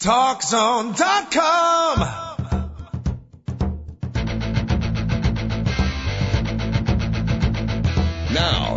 TalkZone.com. Now,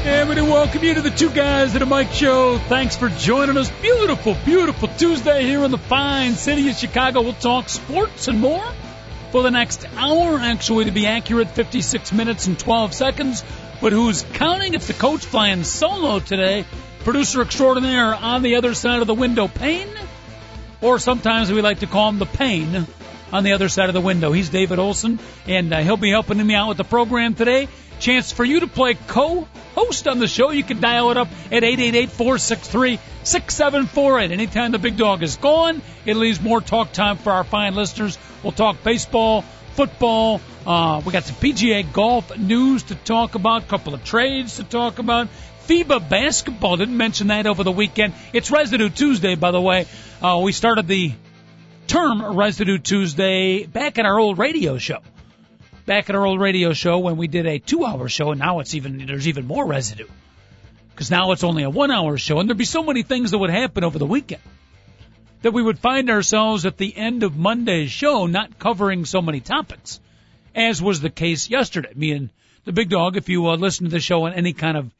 Hey everybody, welcome you to the Two Guys at a Mic show. Thanks for joining us. Beautiful, beautiful Tuesday here in the fine city of Chicago. We'll talk sports and more for the next hour, actually, to be accurate, 56 minutes and 12 seconds. But who's counting? It's the coach flying solo today. Producer extraordinaire on the other side of the window, Payne. Or sometimes we like to call him the Payne on the other side of the window. He's David Olson, and he'll be helping me out with the program today. Chance for you to play co-host on the show. You can dial it up at 888-463-6748. Anytime the big dog is gone, it leaves more talk time for our fine listeners. We'll talk baseball, football. We got some PGA golf news to talk about, a couple of trades to talk about. FIBA basketball, didn't mention that over the weekend. It's Residue Tuesday, by the way. We started the term Residue Tuesday back at our old radio show. When we did a 2-hour show, and now it's even, there's even more residue. Because now it's only a 1-hour show, and there'd be so many things that would happen over the weekend that we would find ourselves at the end of Monday's show not covering so many topics, as was the case yesterday. Me and the big dog, if you listen to the show on any kind of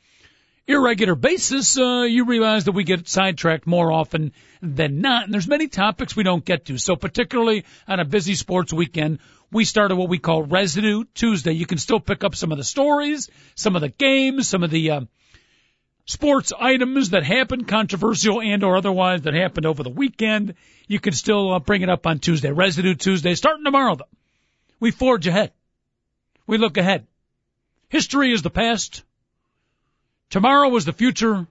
irregular basis, you realize that we get sidetracked more often than not, and there's many topics we don't get to. So particularly on a busy sports weekend, we started what we call Residue Tuesday. You can still pick up some of the stories, some of the games, some of the sports items that happened, controversial and or otherwise, that happened over the weekend. You can still bring it up on Tuesday, Residue Tuesday. Starting tomorrow, though, we forge ahead. We look ahead. History is the past. Tomorrow is the future.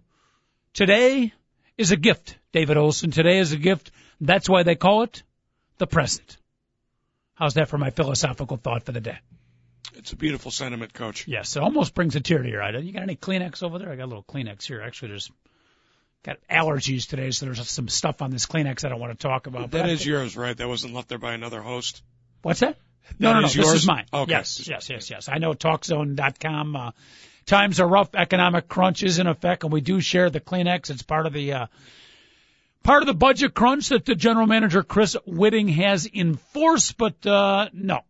Today is a gift, David Olson. Today is a gift. That's why they call it the present. How's that for my philosophical thought for the day? It's a beautiful sentiment, Coach. Yes, it almost brings a tear to your eye. You got any Kleenex over there? I got a little Kleenex here. Actually, there's got allergies today, so there's some stuff on this Kleenex I don't want to talk about. That is yours, right? That wasn't left there by another host? What's that? No. This is mine. Okay. Yes. I know TalkZone.com. Times are rough. Economic crunch is in effect, and we do share the Kleenex. It's part of the budget crunch that the general manager, Chris Whitting, has in force, but no.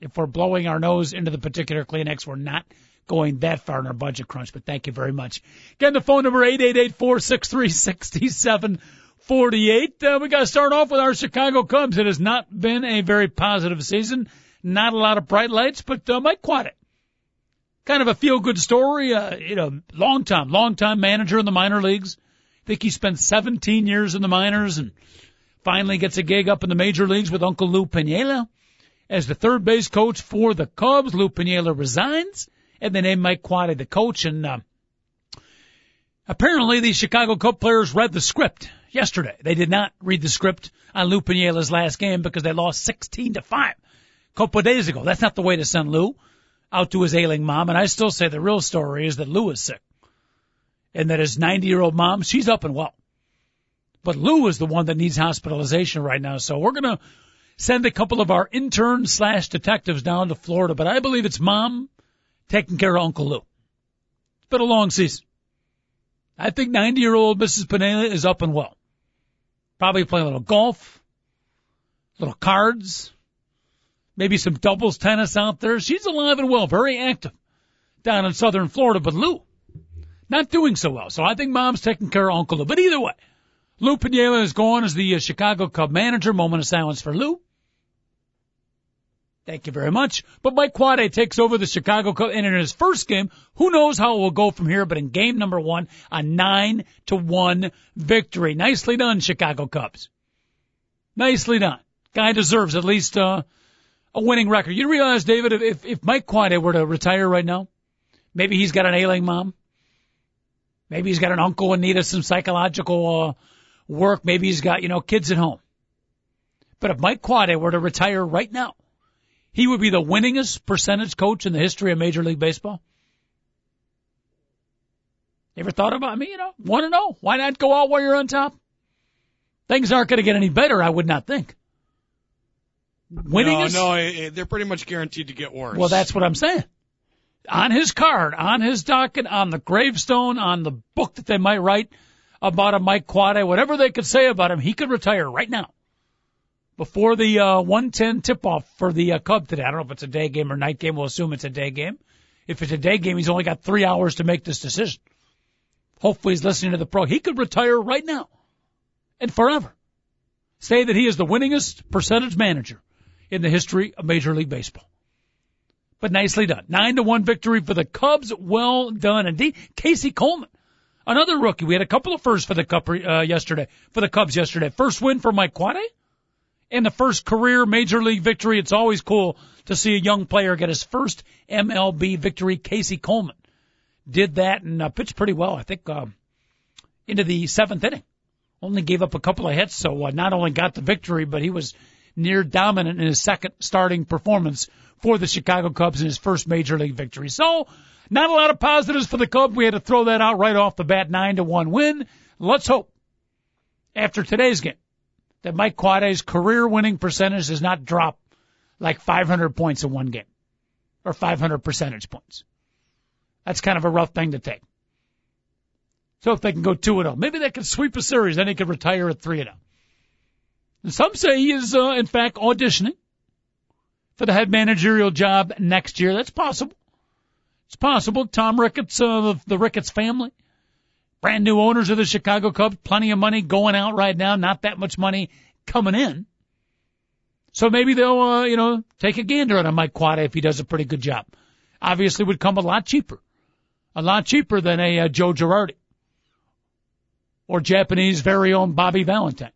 If we're blowing our nose into the particular Kleenex, we're not going that far in our budget crunch, but thank you very much. Again, the phone number, 888-463-6748. We got to start off with our Chicago Cubs. It has not been a very positive season. Not a lot of bright lights, but Mike Quade. Kind of a feel-good story. Long-time manager in the minor leagues. I think he spent 17 years in the minors and finally gets a gig up in the major leagues with Uncle Lou Piniella as the third base coach for the Cubs. Lou Piniella resigns, and they name Mike Quade the coach. And apparently the Chicago Cub players read the script yesterday. They did not read the script on Lou Piniella's last game because they lost 16-5 a couple of days ago. That's not the way to send Lou out to his ailing mom. And I still say the real story is that Lou is sick and that his 90-year-old mom, she's up and well. But Lou is the one that needs hospitalization right now. So we're going to send a couple of our interns / detectives down to Florida. But I believe it's mom taking care of Uncle Lou. It's been a long season. I think 90-year-old Mrs. Pineda is up and well. Probably playing a little golf, little cards, maybe some doubles tennis out there. She's alive and well, very active down in southern Florida. But Lou, not doing so well. So I think mom's taking care of Uncle Lou. But either way, Lou Piniella is gone as the Chicago Cub manager. Moment of silence for Lou. Thank you very much. But Mike Quade takes over the Chicago Cub. And in his first game, who knows how it will go from here. But in game number one, a 9-1 victory. Nicely done, Chicago Cubs. Nicely done. Guy deserves at least a winning record. You realize, David, if Mike Quade were to retire right now, maybe he's got an ailing mom. Maybe he's got an uncle in need of some psychological work. Maybe he's got, kids at home. But if Mike Quade were to retire right now, he would be the winningest percentage coach in the history of Major League Baseball? Ever thought about me? You know, want to know? Why not go out while you're on top? Things aren't going to get any better, I would not think. Winningest? No, they're pretty much guaranteed to get worse. Well, that's what I'm saying. On his card, on his docket, on the gravestone, on the book that they might write about him, Mike Quade, whatever they could say about him, he could retire right now before the 1:10 tip-off for the Cub today. I don't know if it's a day game or night game. We'll assume it's a day game. If it's a day game, he's only got 3 hours to make this decision. Hopefully he's listening to the pro. He could retire right now and forever. Say that he is the winningest percentage manager in the history of Major League Baseball. But nicely done. 9-1 victory for the Cubs. Well done indeed. Casey Coleman, another rookie. We had a couple of firsts for the Cubs yesterday. First win for Mike Quade and the first career Major League victory. It's always cool to see a young player get his first MLB victory. Casey Coleman did that and pitched pretty well, I think, into the seventh inning. Only gave up a couple of hits, so not only got the victory, but he was near dominant in his second starting performance for the Chicago Cubs in his first Major League victory. So, not a lot of positives for the Cubs. We had to throw that out right off the bat, 9-1 win. Let's hope, after today's game, that Mike Quade's career winning percentage does not drop like 500 points in one game, or 500 percentage points. That's kind of a rough thing to take. So if they can go 2-0, maybe they can sweep a series, then he could retire at 3-0. And some say he is, in fact, auditioning for the head managerial job next year. That's possible. It's possible. Tom Ricketts, the Ricketts family, brand new owners of the Chicago Cubs, plenty of money going out right now, not that much money coming in. So maybe they'll, take a gander at Mike Quade if he does a pretty good job. Obviously would come a lot cheaper than a Joe Girardi or Japanese very own Bobby Valentine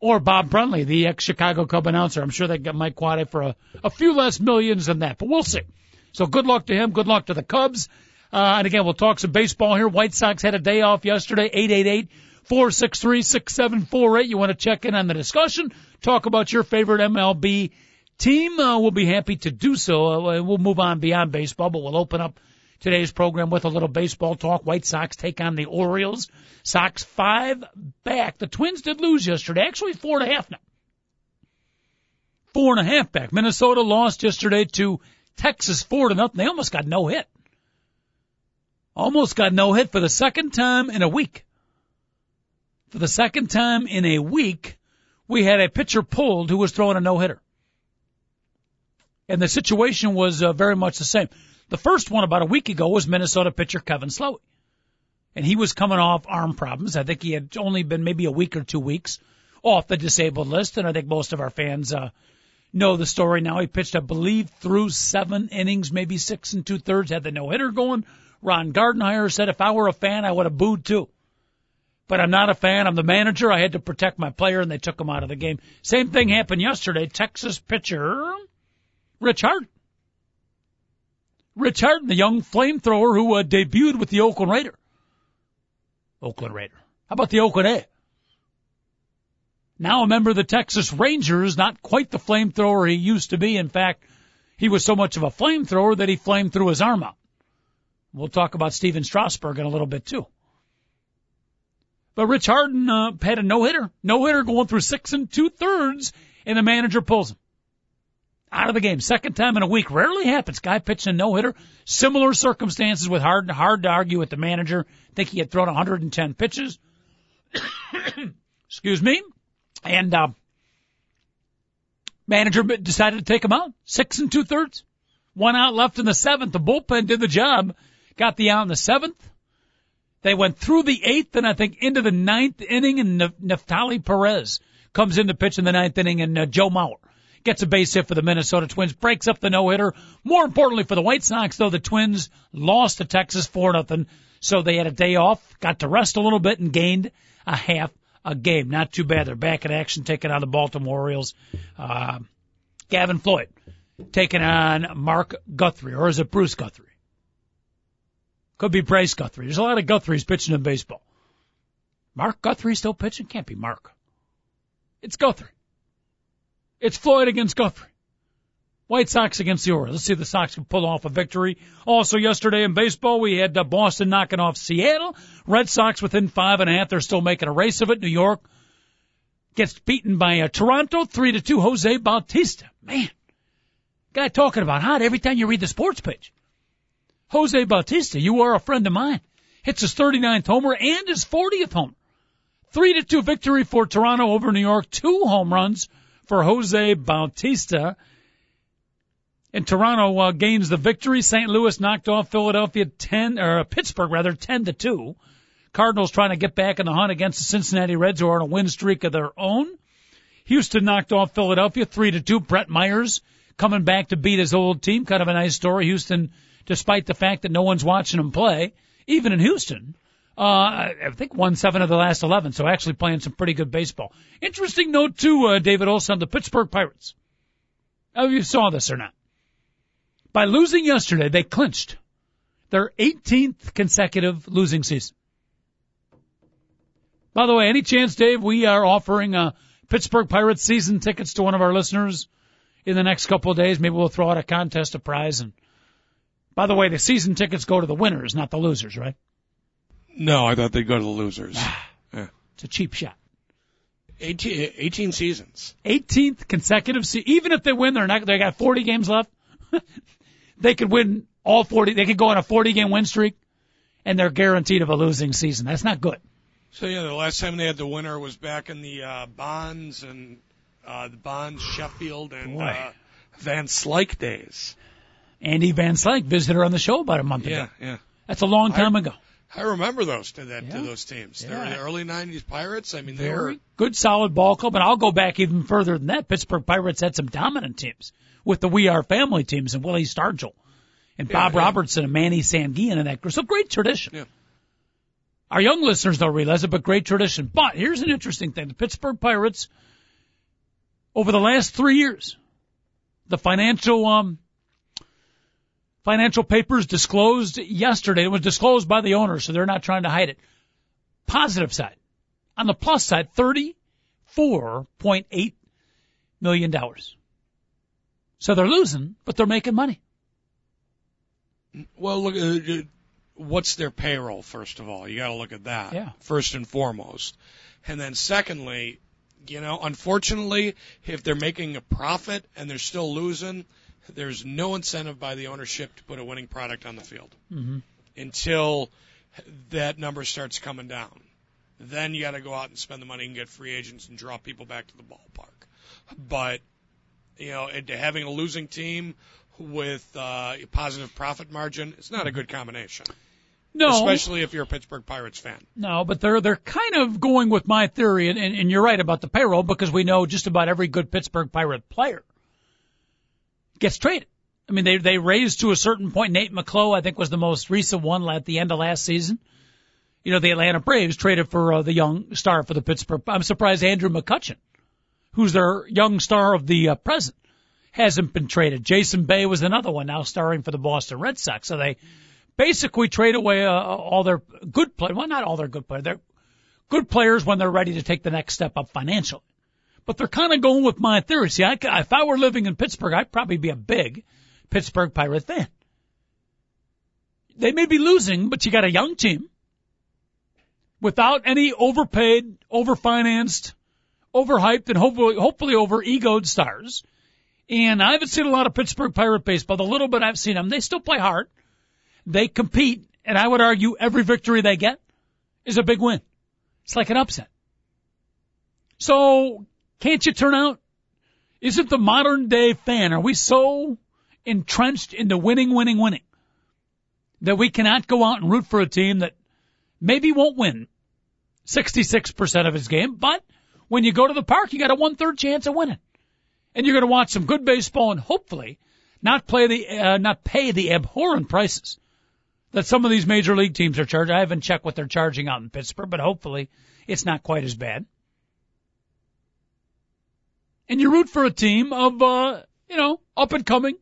or Bob Brenly, the ex-Chicago Cub announcer. I'm sure they got Mike Quade for a few less millions than that, but we'll see. So good luck to him. Good luck to the Cubs. And again, we'll talk some baseball here. White Sox had a day off yesterday, 888-463-6748. You want to check in on the discussion, talk about your favorite MLB team, will be happy to do so. We'll move on beyond baseball, but we'll open up today's program with a little baseball talk. White Sox take on the Orioles. Sox 5 back. The Twins did lose yesterday. Actually 4.5 now. 4.5 back. Minnesota lost yesterday to Texas 4-0. They almost got no hit. Almost got no hit for the second time in a week. For the second time in a week, we had a pitcher pulled who was throwing a no-hitter. And the situation was very much the same. The first one about a week ago was Minnesota pitcher Kevin Slowey. And he was coming off arm problems. I think he had only been maybe a week or 2 weeks off the disabled list. And I think most of our fans know the story now. He pitched, I believe, through 7 innings, maybe 6 2/3, had the no-hitter going. Ron Gardenhire said, if I were a fan, I would have booed too. But I'm not a fan. I'm the manager. I had to protect my player, and they took him out of the game. Same thing happened yesterday. Texas pitcher Rich Harden, the young flamethrower who debuted with the Oakland Raider. How about the Oakland A? Now a member of the Texas Rangers, not quite the flamethrower he used to be. In fact, he was so much of a flamethrower that he flamed through his arm out. We'll talk about Steven Strasburg in a little bit too. But Rich Harden had a no-hitter going through 6 2/3, and the manager pulls him. Out of the game, second time in a week. Rarely happens. Guy pitching a no-hitter. Similar circumstances with Harden. Hard to argue with the manager. I think he had thrown 110 pitches. Excuse me. And manager decided to take him out. 6 2/3. 1 out left in the 7th. The bullpen did the job. Got the out in the 7th. They went through the 8th and I think into the 9th inning. And Neftali Perez comes in to pitch in the 9th inning. And Joe Mauer gets a base hit for the Minnesota Twins, breaks up the no-hitter. More importantly for the White Sox, though, the Twins lost to Texas 4-0, so they had a day off, got to rest a little bit, and gained a half a game. Not too bad. They're back in action, taking on the Baltimore Orioles. Gavin Floyd taking on Mark Guthrie, or is it Bruce Guthrie? Could be Bryce Guthrie. There's a lot of Guthries pitching in baseball. Mark Guthrie still pitching? Can't be Mark. It's Guthrie. It's Floyd against Guthrie. White Sox against the Orioles. Let's see if the Sox can pull off a victory. Also yesterday in baseball, we had Boston knocking off Seattle. Red Sox within 5.5. They're still making a race of it. New York gets beaten by Toronto 3-2. Jose Bautista. Man, guy talking about hot every time you read the sports page. Jose Bautista, you are a friend of mine. Hits his 39th homer and his 40th homer. 3-2 victory for Toronto over New York. 2 home runs for Jose Bautista. And Toronto gains the victory. St. Louis knocked off Philadelphia 10-2. Cardinals trying to get back in the hunt against the Cincinnati Reds, who are on a win streak of their own. Houston knocked off Philadelphia 3-2. Brett Myers coming back to beat his old team. Kind of a nice story. Houston, despite the fact that no one's watching him play, even in Houston, I think won 7 of the last 11, so actually playing some pretty good baseball. Interesting note, too, David Olson, the Pittsburgh Pirates. I don't know if you saw this or not. By losing yesterday, they clinched their 18th consecutive losing season. By the way, any chance, Dave, we are offering Pittsburgh Pirates season tickets to one of our listeners in the next couple of days. Maybe we'll throw out a contest, a prize. And by the way, the season tickets go to the winners, not the losers, right? No, I thought they'd go to the losers. Yeah. It's a cheap shot. 18 seasons. 18th consecutive season. Even if they win, they got 40 games left. They could win all 40. They could go on a 40-game win streak, and they're guaranteed of a losing season. That's not good. So, yeah, the last time they had the winner was back in the Bonds, Sheffield, and Van Slyke days. Andy Van Slyke visited on the show about a month ago. Yeah, yeah. That's a long time ago. I remember those teams. Yeah. They were the early 90s Pirates. I mean, they were good, solid ball club, and I'll go back even further than that. Pittsburgh Pirates had some dominant teams with the We Are Family teams and Willie Stargell and Bob Robertson and Manny Sanguian and that group. So great tradition. Yeah. Our young listeners don't realize it, but great tradition. But here's an interesting thing. The Pittsburgh Pirates, over the last 3 years, the financial papers disclosed yesterday. It was disclosed by the owner, so they're not trying to hide it. Positive side. On the plus side, $34.8 million. So they're losing, but they're making money. Well, look, what's their payroll, first of all? You got to look at that, first and foremost. And then secondly, unfortunately, if they're making a profit and they're still losing, there's no incentive by the ownership to put a winning product on the field until that number starts coming down. Then you got to go out and spend the money and get free agents and draw people back to the ballpark. But, having a losing team with a positive profit margin, it's not a good combination. No. Especially if you're a Pittsburgh Pirates fan. No, but they're kind of going with my theory, and you're right about the payroll, because we know just about every good Pittsburgh Pirate player gets traded. I mean, they raised to a certain point. Nate McClough, I think, was the most recent one at the end of last season. The Atlanta Braves traded for the young star for the Pittsburgh. I'm surprised Andrew McCutchen, who's their young star of the present, hasn't been traded. Jason Bay was another one now starring for the Boston Red Sox. So they basically trade away all their good players. Well, not all their good players. They're good players when they're ready to take the next step up financially. But they're kind of going with my theory. See, if I were living in Pittsburgh, I'd probably be a big Pittsburgh Pirate fan. They may be losing, but you got a young team without any overpaid, overfinanced, overhyped, and hopefully over-egoed stars. And I haven't seen a lot of Pittsburgh Pirate baseball. The little bit I've seen them, they still play hard. They compete, and I would argue every victory they get is a big win. It's like an upset. So, can't you turn out? Isn't the modern day fan, are we so entrenched into winning, that we cannot go out and root for a team that maybe won't win 66% of its game, but when you go to the park, you got a 1/3 chance of winning. And you're going to watch some good baseball and hopefully not pay the abhorrent prices that some of these major league teams are charging. I haven't checked what they're charging out in Pittsburgh, but hopefully it's not quite as bad. And you root for a team of, up-and-coming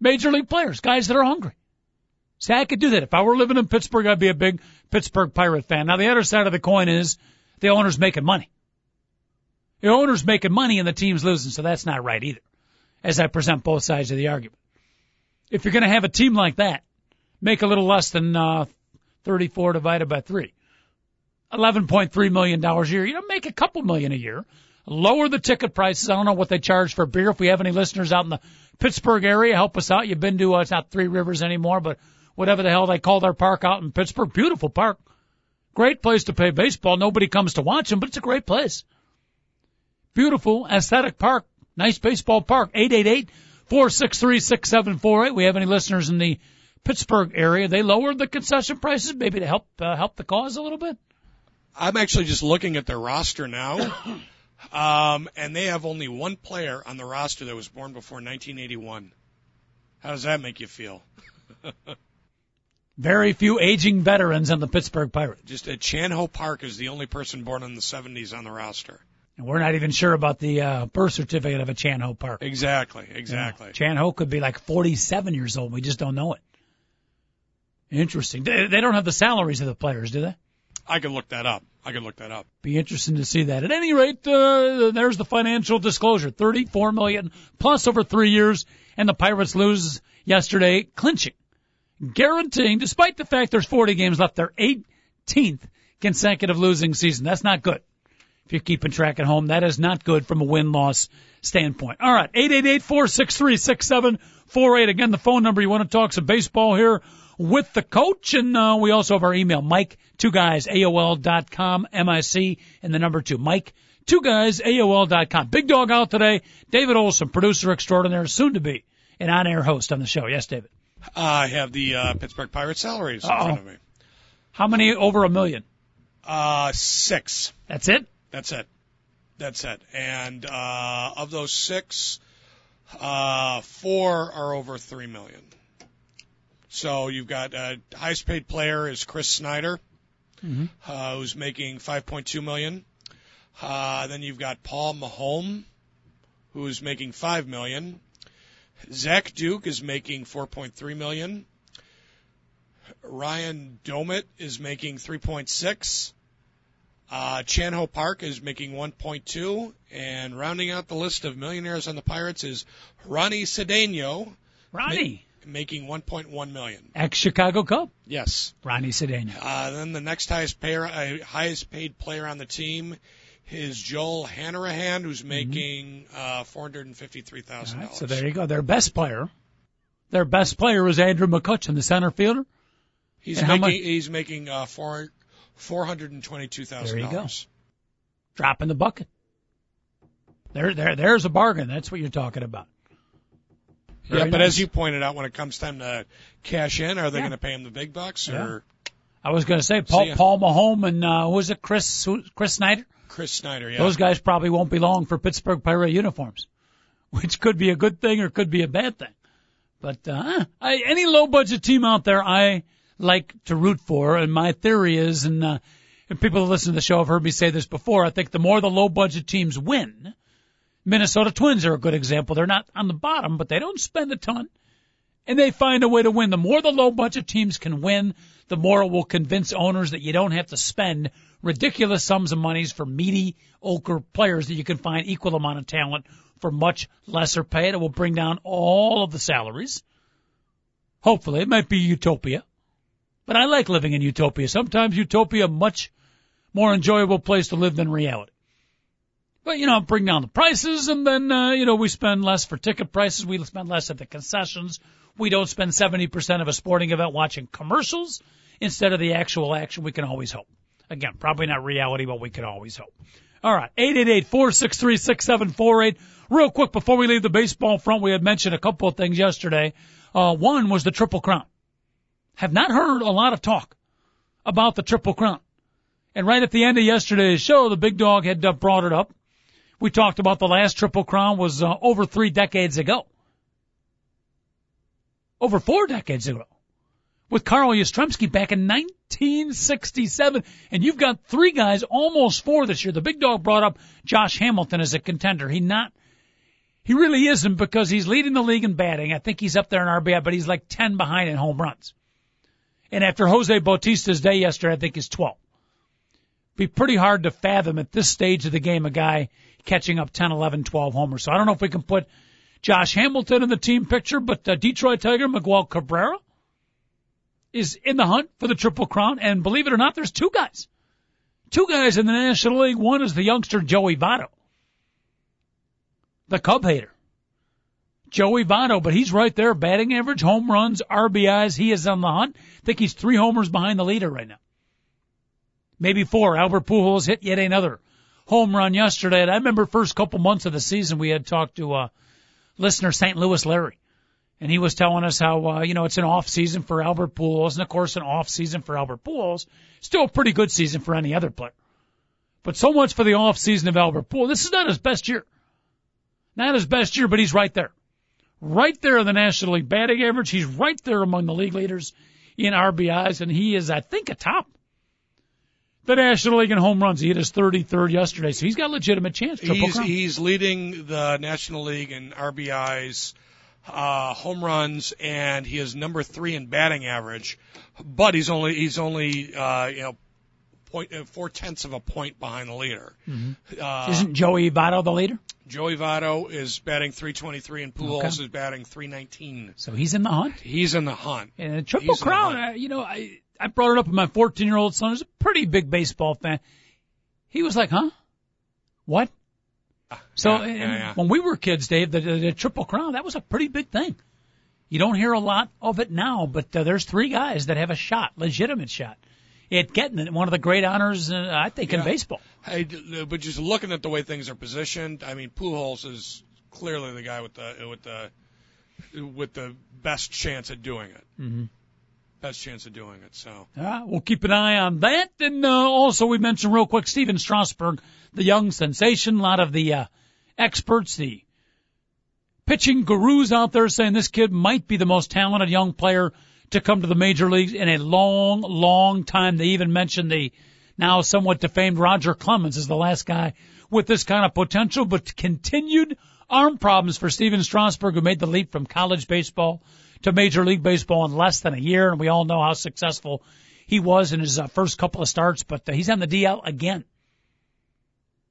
major league players, guys that are hungry. See, I could do that. If I were living in Pittsburgh, I'd be a big Pittsburgh Pirate fan. Now, the other side of the coin is the owner's making money. The owner's making money and the team's losing, so that's not right either. as I present both sides of the argument. If you're going to have a team like that, make a little less than 34 divided by 3. $11.3 million a year. You know, make a couple million a year. Lower the ticket prices. I don't know what they charge for beer. If we have any listeners out in the Pittsburgh area, help us out. You've been to, it's not Three Rivers anymore, but whatever the hell they called our park out in Pittsburgh. Beautiful park. Great place to play baseball. Nobody comes to watch them, but it's a great place. Beautiful, aesthetic park. Nice baseball park. 888-463-6748. We have any listeners in the Pittsburgh area. They lowered the concession prices maybe to help the cause a little bit. I'm actually just looking at their roster now. And they have only one player on the roster that was born before 1981. How does that make you feel? Very few aging veterans on the Pittsburgh Pirates. Just at Chan Ho Park is the only person born in the 70s on the roster. And we're not even sure about the birth certificate of a Chan Ho Park. Exactly. Yeah. Chan Ho could be like 47 years old. We just don't know it. Interesting. They don't have the salaries of the players, do they? I could look that up. Be interesting to see that. At any rate, there's the financial disclosure. $34 million plus over 3 years, and the Pirates lose yesterday, clinching, guaranteeing, despite the fact there's 40 games left, their 18th consecutive losing season. That's not good. If you're keeping track at home, that is not good from a win-loss standpoint. All right, 888-463-6748. Again, the phone number. You want to talk some baseball here with the coach, and we also have our email, Mike2Guys@AOL.com, M-I-C, and the number 2, Mike2Guys@AOL.com. Big dog out today, David Olson, producer extraordinaire, soon to be an on-air host on the show. Yes, David? I have the Pittsburgh Pirates salaries in front of me. How many over a million? 6. That's it. And of those 6, 4 are over $3 million. So you've got highest paid player is Chris Snyder, mm-hmm. Who's making $5.2 million. Then you've got Paul Mahomes, who's making $5 million. Zach Duke is making $4.3 million. Ryan Domit is making $3.6. Chan Ho Park is making $1.2. And rounding out the list of millionaires on the Pirates is Ronnie Cedeno. Making $1.1 million. Ex-Chicago Cub? Yes. Ronnie Cedeno. Then the next highest paid player on the team is Joel Hanrahan, who's making $453,000. Right, so there you go. Their best player is Andrew McCutchen, the center fielder. He's making $422,000. There you go. Drop in the bucket. There's a bargain. That's what you're talking about. Very nice. But as you pointed out, when it comes time to cash in, are they going to pay him the big bucks? Or I was going to say Paul Mahomes and Chris Snyder? Chris Snyder, yeah. Those guys probably won't be long for Pittsburgh Pirate uniforms, which could be a good thing or could be a bad thing. But any low-budget team out there I like to root for, and my theory is, and people who listen to the show have heard me say this before, I think the more the low-budget teams win. Minnesota Twins are a good example. They're not on the bottom, but they don't spend a ton, and they find a way to win. The more the low-budget teams can win, the more it will convince owners that you don't have to spend ridiculous sums of monies for mediocre players, that you can find equal amount of talent for much lesser pay. It will bring down all of the salaries. Hopefully. It might be utopia, but I like living in utopia. Sometimes utopia, much more enjoyable place to live than reality. But, bring down the prices, and then, we spend less for ticket prices. We spend less at the concessions. We don't spend 70% of a sporting event watching commercials instead of the actual action. We can always hope. Again, probably not reality, but we can always hope. All right, 888-463-6748. Real quick, before we leave the baseball front, we had mentioned a couple of things yesterday. One was the Triple Crown. Have not heard a lot of talk about the Triple Crown. And right at the end of yesterday's show, the big dog had brought it up. We talked about the last Triple Crown was over 3 decades ago. Over 4 decades ago. With Carl Yastrzemski back in 1967. And you've got 3 guys, almost 4 this year. The big dog brought up Josh Hamilton as a contender. He really isn't, because he's leading the league in batting. I think he's up there in RBI, but he's like 10 behind in home runs. And after Jose Bautista's day yesterday, I think he's 12. Be pretty hard to fathom at this stage of the game a guy catching up 10, 11, 12 homers. So I don't know if we can put Josh Hamilton in the team picture, but Detroit Tiger Miguel Cabrera is in the hunt for the Triple Crown. And believe it or not, there's two guys in the National League. One is the youngster Joey Votto, the Cub hater. Joey Votto, but he's right there, batting average, home runs, RBIs. He is on the hunt. I think he's 3 homers behind the leader right now. Maybe 4. Albert Pujols hit yet another home run yesterday. And I remember first couple months of the season we had talked to listener St. Louis Larry. And he was telling us how, it's an off season for Albert Pujols. And, of course, an off season for Albert Pujols. Still a pretty good season for any other player. But so much for the off season of Albert Pujols. This is not his best year. Not his best year, but he's right there. Right there in the National League batting average. He's right there among the league leaders in RBIs, and he is, I think, atop the National League in home runs. He hit his 33rd yesterday, so he's got a legitimate chance. He's leading the National League in RBIs, home runs, and he is number 3 in batting average. But he's only 0.4 of a point behind the leader. Mm-hmm. Isn't Joey Votto the leader? Joey Votto is batting 323, and Pujols is batting 319. So he's in the hunt. He's in the hunt. And the Triple Crown, I brought it up with my 14-year-old son, who's a pretty big baseball fan. He was like, huh? What? When we were kids, Dave, the Triple Crown, that was a pretty big thing. You don't hear a lot of it now, but there's 3 guys that have a shot, legitimate shot, at getting it, one of the great honors, I think, in baseball. But just looking at the way things are positioned, I mean, Pujols is clearly the guy with the best chance at doing it. Mm-hmm. Best chance of doing it. So all right, we'll keep an eye on that. And also, we mentioned real quick Steven Strasburg, the young sensation. A lot of the experts, the pitching gurus out there, saying this kid might be the most talented young player to come to the major leagues in a long, long time. They even mentioned the now somewhat defamed Roger Clemens is the last guy with this kind of potential, but continued arm problems for Steven Strasburg, who made the leap from college baseball to Major League Baseball in less than a year. And we all know how successful he was in his first couple of starts, but he's on the DL again.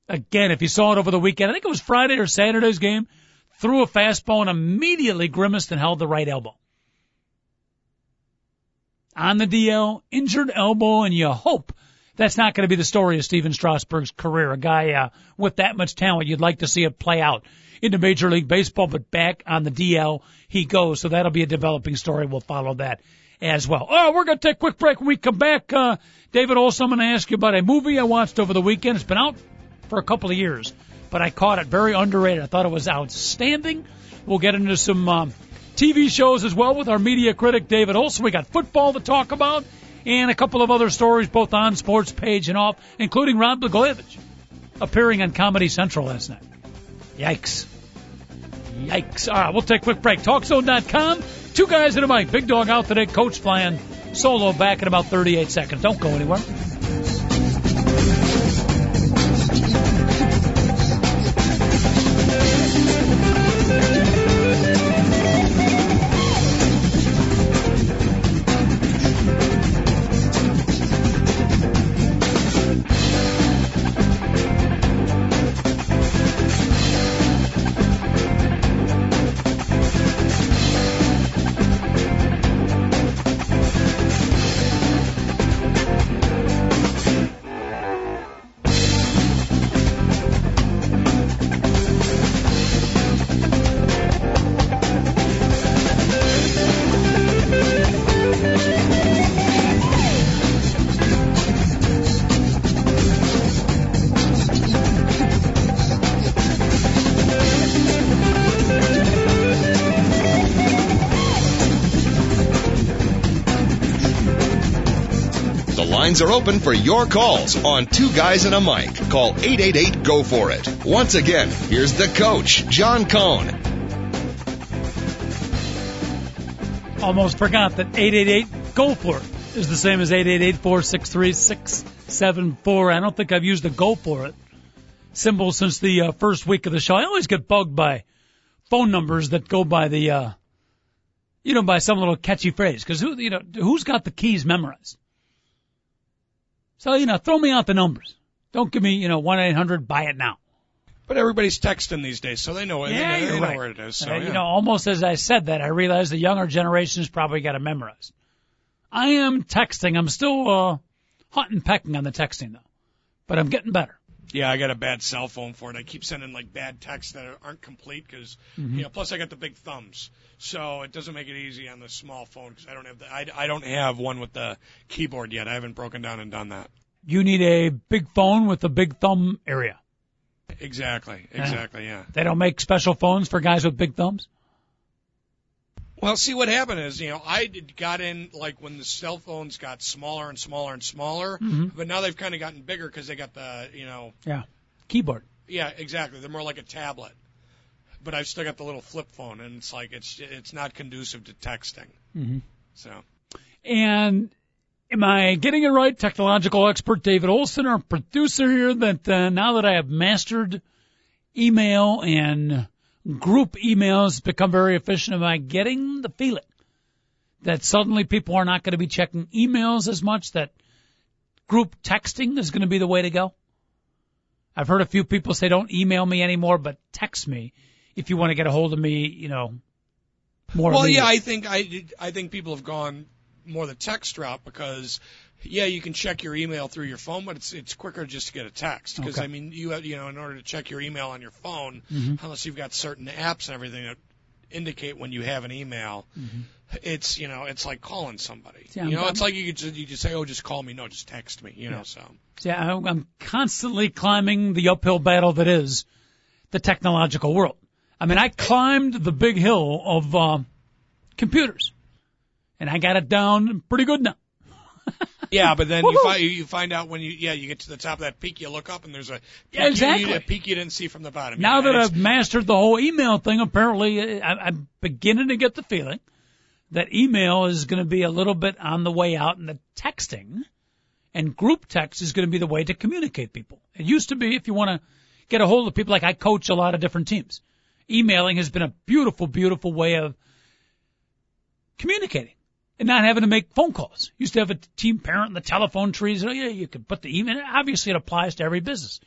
Again, if you saw it over the weekend, I think it was Friday or Saturday's game, threw a fastball and immediately grimaced and held the right elbow. On the DL, injured elbow, and you hope that's not going to be the story of Steven Strasburg's career. A guy with that much talent, you'd like to see it play out into Major League Baseball, but back on the DL he goes. So that'll be a developing story. We'll follow that as well. Oh, we're going to take a quick break. When we come back, David Olson, I'm going to ask you about a movie I watched over the weekend. It's been out for a couple of years, but I caught it. Very underrated. I thought it was outstanding. We'll get into some TV shows as well with our media critic, David Olson. We got football to talk about and a couple of other stories, both on Sports Page and off, including Rob Blagojevich appearing on Comedy Central last night. Yikes. All right, we'll take a quick break. TalkZone.com. 2 guys in a mic. Big Dog out today. Coach flying solo back in about 38 seconds. Don't go anywhere. Are open for your calls on Two Guys and a Mic. Call 888-GO-FOR-IT. Once again, here's the coach, John Cohn. Almost forgot that 888-GO-FOR-IT is the same as 888-463-674. I don't think I've used the go-for-it symbol since the first week of the show. I always get bugged by phone numbers that go by the, by some little catchy phrase, because who's got the keys memorized? So, throw me out the numbers. Don't give me, 1-800-BUY-IT-NOW. But everybody's texting these days, so they know, they know where it is. So, yeah. You know, almost as I said that, I realized the younger generation's probably got to memorize. I am texting. I'm still hunting, pecking on the texting, though. But I'm getting better. Yeah, I got a bad cell phone for it. I keep sending, like, bad texts that aren't complete because, you know, plus I got the big thumbs. So it doesn't make it easy on the small phone because I don't have I don't have one with the keyboard yet. I haven't broken down and done that. You need a big phone with a big thumb area. Exactly, yeah. They don't make special phones for guys with big thumbs? Well, see, what happened is, you know, I got in, like, when the cell phones got smaller and smaller and smaller, but now they've kind of gotten bigger because they got the, you know. Yeah, keyboard. Yeah, exactly. They're more like a tablet. But I've still got the little flip phone, and it's like it's not conducive to texting. So. And am I getting it right, technological expert David Olson, our producer here, that now that I have mastered email and group emails become very efficient, am I getting the feeling that suddenly people are not going to be checking emails as much, that group texting is going to be the way to go? I've heard a few people say don't email me anymore, but text me if you want to get a hold of me, you know, more. Well, immediate. Yeah, I think people have gone more the text route because, yeah, you can check your email through your phone, but it's quicker just to get a text because, I mean, you know, in order to check your email on your phone, unless you've got certain apps and everything that indicate when you have an email, it's, you know, it's like calling somebody. Yeah, you know, it's like you just say, oh, just call me. No, just text me, you know, so. Yeah, I'm constantly climbing the uphill battle that is the technological world. I mean, I climbed the big hill of computers, and I got it down pretty good now. Yeah, but then you find out when you get to the top of that peak, you look up and there's a peak, a peak you didn't see from the bottom. Now that I've mastered the whole email thing, apparently I'm beginning to get the feeling that email is going to be a little bit on the way out, and the texting and group text is going to be the way to communicate people. It used to be if you want to get a hold of people, like I coach a lot of different teams. Emailing has been a beautiful, beautiful way of communicating. And not having to make phone calls. Used to have a team parent in the telephone trees. Yeah, you could put the email. Obviously, it applies to every business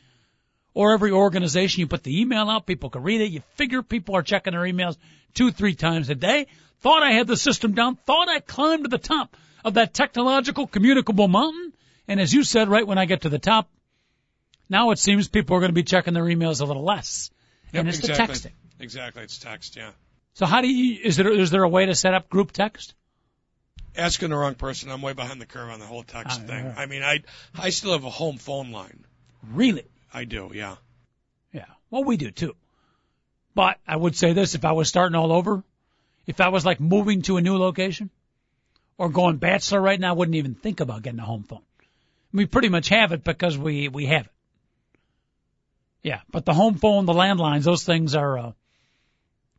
or every organization. You put the email out. People can read it. You figure people are checking their emails 2-3 times a day. Thought I had the system down. Thought I climbed to the top of that technological communicable mountain. And as you said, right when I get to the top, now it seems people are going to be checking their emails a little less. Yep, and it's exactly. The texting. Exactly. It's text, yeah. So how do you, is there a way to set up group text? Asking the wrong person. I'm way behind the curve on the whole text thing. Right. I mean, I still have a home phone line. Really? I do, yeah. Yeah. Well, we do, too. But I would say this, if I was starting all over, if I was, like, moving to a new location or going bachelor right now, I wouldn't even think about getting a home phone. We pretty much have it because we have it. Yeah, but the home phone, the landlines, those things are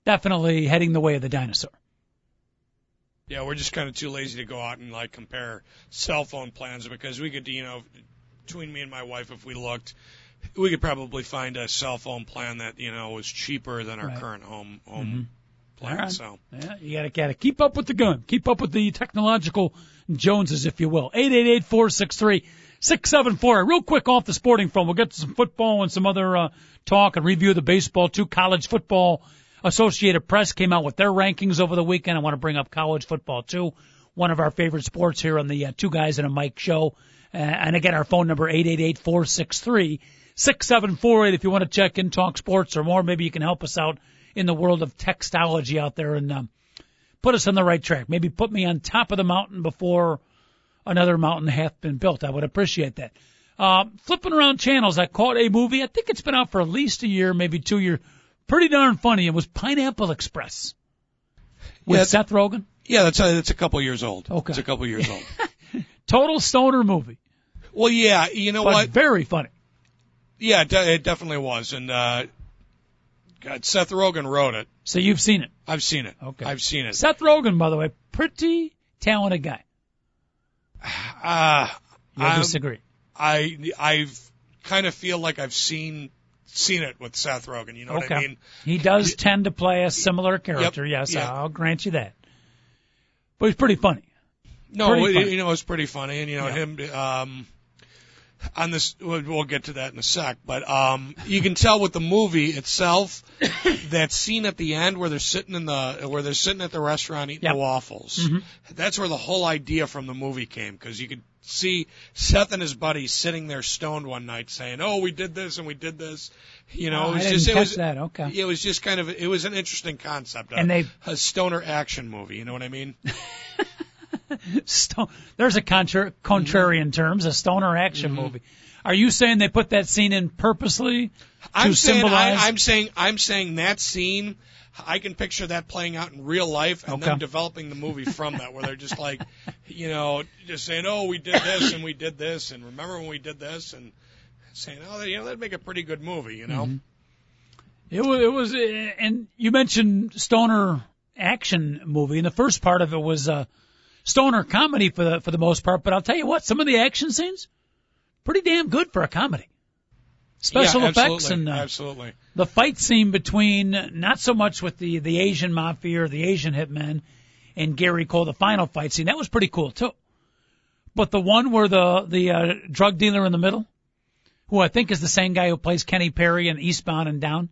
definitely heading the way of the dinosaur. Yeah, we're just kind of too lazy to go out and, like, compare cell phone plans because we could, you know, between me and my wife, if we looked, we could probably find a cell phone plan that, you know, was cheaper than our current home plan. Right. So yeah, you got to keep up with the gun, keep up with the technological Joneses, if you will. 888-463-6748. Real quick off the sporting front, we'll get to some football and some other talk and review the baseball, too. College football. Associated Press came out with their rankings over the weekend. I want to bring up college football, too, one of our favorite sports here on the Two Guys and a Mic show. And, again, our phone number, 888-463-6748. If you want to check in, talk sports or more, maybe you can help us out in the world of textology out there and put us on the right track. Maybe put me on top of the mountain before another mountain hath been built. I would appreciate that. Flipping around channels, I caught a movie. I think it's been out for at least a year, maybe 2 years. Pretty darn funny. It was Pineapple Express with Seth Rogen. Yeah, that's a couple years old. Okay. It's a couple years old. Total stoner movie. Well, yeah, you know what? Very funny. Yeah, it definitely was. And God, Seth Rogen wrote it. So you've seen it? I've seen it. Okay. I've seen it. Seth Rogen, by the way, pretty talented guy. I disagree. I've kind of feel like I've seen it with Seth Rogen, you know what I mean? He does tend to play a similar character, yes, yeah. I'll grant you that. But he's pretty funny. No, pretty funny. You know, it's pretty funny, and, you know, him, on this, we'll get to that in a sec, but you can tell with the movie itself, that scene at the end where they're sitting in the at the restaurant eating the waffles. Mm-hmm. That's where the whole idea from the movie came, because you could see Seth and his buddies sitting there stoned one night saying, "Oh, we did this and we did this." You know, it was just that. Okay. It was just kind of an interesting concept, and a stoner action movie. You know what I mean? There's a contrarian terms, a stoner action movie. Are you saying they put that scene in purposely to symbolize? I'm saying that scene, I can picture that playing out in real life, and them developing the movie from that, where they're just like, you know, just saying, "Oh, we did this and we did this, and remember when we did this," and saying, "Oh, you know, that'd make a pretty good movie," you know. Mm-hmm. It was, and you mentioned stoner action movie, and the first part of it was stoner comedy for the most part, but I'll tell you what, some of the action scenes, pretty damn good for a comedy. Special effects and the fight scene between, not so much with the Asian mafia or the Asian hitmen and Gary Cole, the final fight scene, that was pretty cool too. But the one where the drug dealer in the middle, who I think is the same guy who plays Kenny Perry in Eastbound and Down,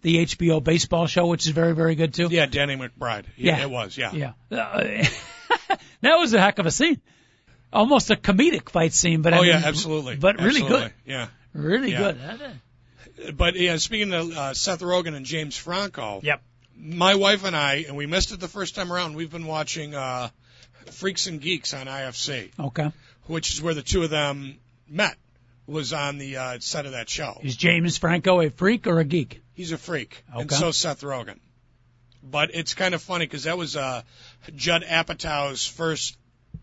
the HBO baseball show, which is very, very good too. Yeah, Danny McBride. Yeah. It was, yeah. That was a heck of a scene. Almost a comedic fight scene, but I mean, absolutely. But really good. Yeah. Really good. But yeah, speaking of Seth Rogen and James Franco. Yep. My wife and I, and we missed it the first time around, we've been watching Freaks and Geeks on IFC. Okay. Which is where the two of them met, was on the set of that show. Is James Franco a freak or a geek? He's a freak. Okay. And so Seth Rogen. But it's kind of funny because that was Judd Apatow's first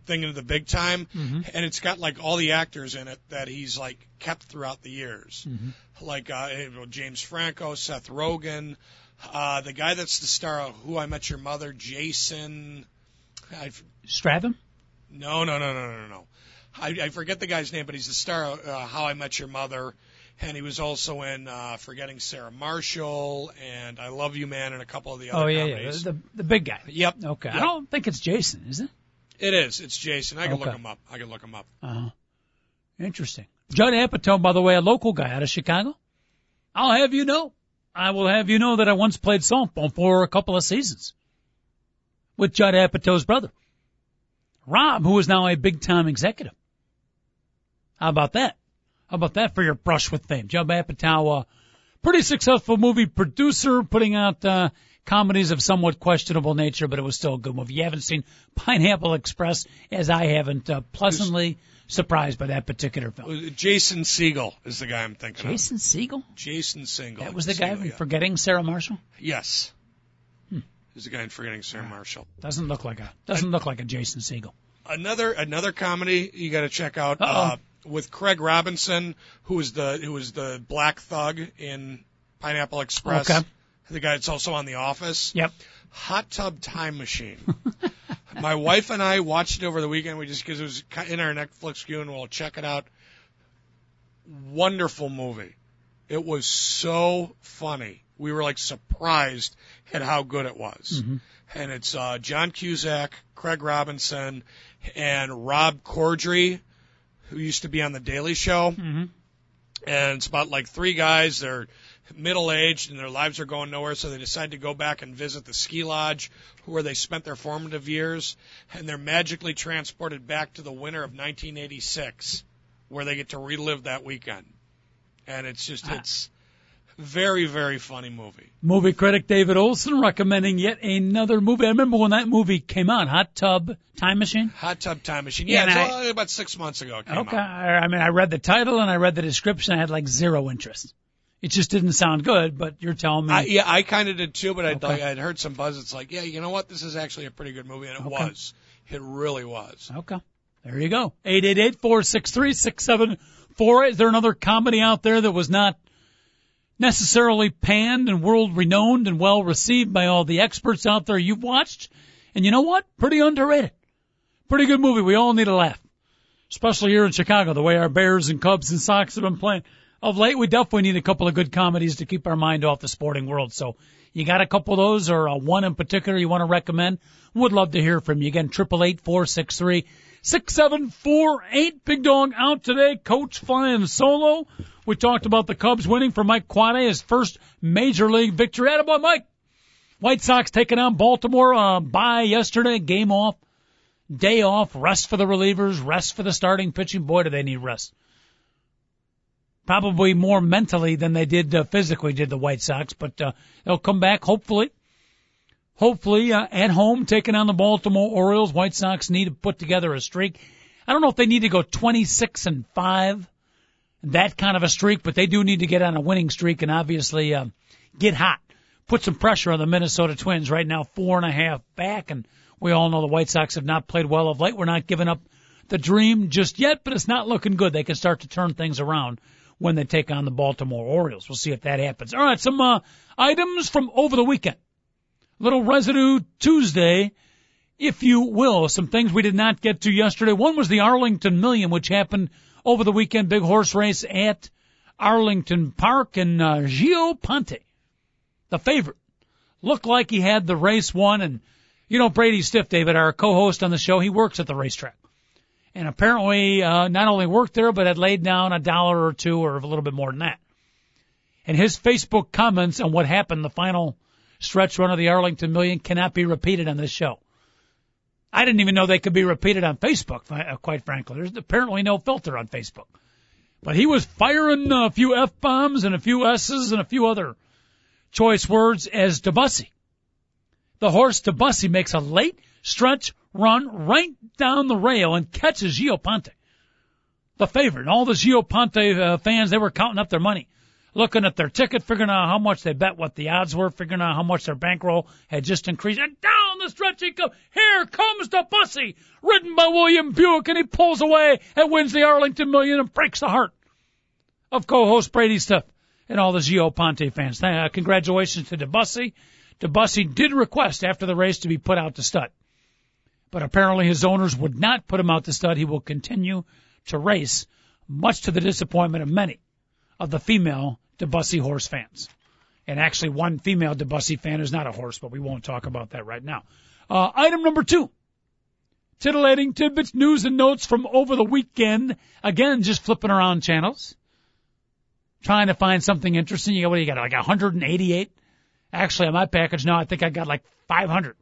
thing into the big time, and it's got like all the actors in it that he's like kept throughout the years, like James Franco, Seth Rogen, the guy that's the star of Who I Met Your Mother, Jason Stratham. No. I forget the guy's name, but he's the star of How I Met Your Mother. And he was also in Forgetting Sarah Marshall and I Love You, Man, and a couple of the other comedies. The big guy. Yep. Okay. Yep. I don't think it's Jason, is it? It is. It's Jason. I can look him up. Uh-huh. Interesting. Judd Apatow, by the way, a local guy out of Chicago. I will have you know that I once played softball for a couple of seasons with Judd Apatow's brother, Rob, who is now a big-time executive. How about that? How about that for your brush with fame? Judd Apatow, pretty successful movie producer, putting out comedies of somewhat questionable nature, but it was still a good movie. You haven't seen Pineapple Express, as I haven't, pleasantly surprised by that particular film. Jason Segel is the guy I'm thinking of. Jason Segel? Jason Segel. That was the guy from Forgetting Sarah Marshall? Yes. He's the guy in Forgetting Sarah Marshall. Doesn't look like a Jason Segel. Another comedy you got to check out. With Craig Robinson, who was the black thug in Pineapple Express, the guy that's also on The Office. Yep. Hot Tub Time Machine. My wife and I watched it over the weekend. We just, because it was in our Netflix queue, and we'll check it out. Wonderful movie. It was so funny. We were like surprised at how good it was. Mm-hmm. And it's John Cusack, Craig Robinson, and Rob Corddry, who used to be on The Daily Show. Mm-hmm. And it's about like three guys. They're middle-aged, and their lives are going nowhere, so they decide to go back and visit the ski lodge where they spent their formative years, and they're magically transported back to the winter of 1986, where they get to relive that weekend. And it's just, it's very, very funny movie. Movie critic David Olson recommending yet another movie. I remember when that movie came out, Hot Tub Time Machine. Hot Tub Time Machine. Yeah, it's about 6 months ago it came out. I mean, I read the title and I read the description. I had like zero interest. It just didn't sound good, but you're telling me. I kind of did too, but I'd heard some buzz. It's like, yeah, you know what? This is actually a pretty good movie, and it was. It really was. Okay. There you go. 888-463-6748. Is there another comedy out there that was not necessarily panned and world-renowned and well-received by all the experts out there you've watched? And you know what? Pretty underrated. Pretty good movie. We all need a laugh, especially here in Chicago, the way our Bears and Cubs and Sox have been playing. Of late, we definitely need a couple of good comedies to keep our mind off the sporting world. So you got a couple of those, or one in particular you want to recommend? Would love to hear from you. Again, 888-463-6748. 6748. Big Dog out today. Coach flying solo. We talked about the Cubs winning for Mike Quade, his first major league victory. Attaboy, Mike. White Sox taking on Baltimore by yesterday. Game off. Day off. Rest for the relievers. Rest for the starting pitching. Boy, do they need rest. Probably more mentally than they did physically, did the White Sox. But they'll come back, hopefully. Hopefully, at home, taking on the Baltimore Orioles. White Sox need to put together a streak. I don't know if they need to go 26-5, that kind of a streak, but they do need to get on a winning streak and obviously get hot. Put some pressure on the Minnesota Twins. Right now, 4.5 back, and we all know the White Sox have not played well of late. We're not giving up the dream just yet, but it's not looking good. They can start to turn things around when they take on the Baltimore Orioles. We'll see if that happens. All right, some items from over the weekend. Little Residue Tuesday, if you will. Some things we did not get to yesterday. One was the Arlington Million, which happened over the weekend. Big horse race at Arlington Park. And Gio Ponte, the favorite, looked like he had the race won. And, you know, Brady Stiff, David, our co-host on the show, he works at the racetrack. And apparently not only worked there, but had laid down $1 or $2 or a little bit more than that. And his Facebook comments on what happened, the final stretch run of the Arlington Million, cannot be repeated on this show. I didn't even know they could be repeated on Facebook, quite frankly. There's apparently no filter on Facebook. But he was firing a few F-bombs and a few S's and a few other choice words as Debussy. The horse Debussy makes a late stretch run right down the rail and catches Gio Ponte, the favorite. And all the Gio Ponte fans, they were counting up their money, looking at their ticket, figuring out how much they bet, what the odds were, figuring out how much their bankroll had just increased. And down the stretch he comes. Here comes Debussy, ridden by William Buick, and he pulls away and wins the Arlington Million and breaks the heart of co-host Brady Stiff and all the Gio Ponte fans. Congratulations to Debussy. Debussy did request after the race to be put out to stud, but apparently his owners would not put him out to stud. He will continue to race, much to the disappointment of many of the female Debussy horse fans. And actually one female Debussy fan is not a horse, but we won't talk about that right now. Item number two, titillating tidbits, news and notes from over the weekend. Again, just flipping around channels, trying to find something interesting. You got, what do you got, like 188? Actually, on my package now, I think I got like 500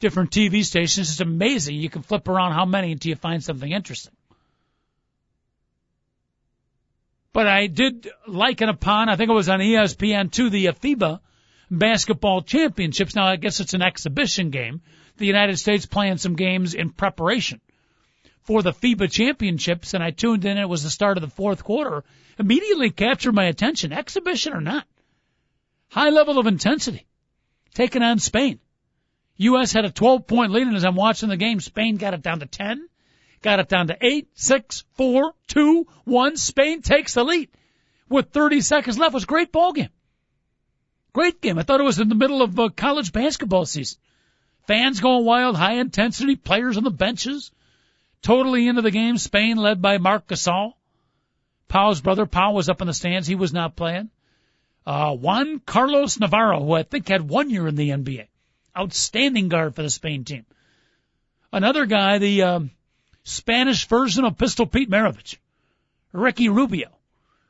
different TV stations. It's amazing. You can flip around how many until you find something interesting. But I did liken upon, I think it was on ESPN, to the FIBA basketball championships. Now, I guess it's an exhibition game. The United States playing some games in preparation for the FIBA championships, and I tuned in. It was the start of the fourth quarter. Immediately captured my attention, exhibition or not. High level of intensity, taking on Spain. U.S. had a 12-point lead, and as I'm watching the game, Spain got it down to 10. Got it down to 8, 6, 4, 2, 1. Spain takes the lead with 30 seconds left. It was a great ball game. Great game. I thought it was in the middle of college basketball season. Fans going wild, high intensity, players on the benches, totally into the game. Spain led by Marc Gasol. Pau's brother, Pau, was up in the stands. He was not playing. Juan Carlos Navarro, who I think had 1 year in the NBA. Outstanding guard for the Spain team. Another guy, the Spanish version of Pistol Pete Maravich, Ricky Rubio,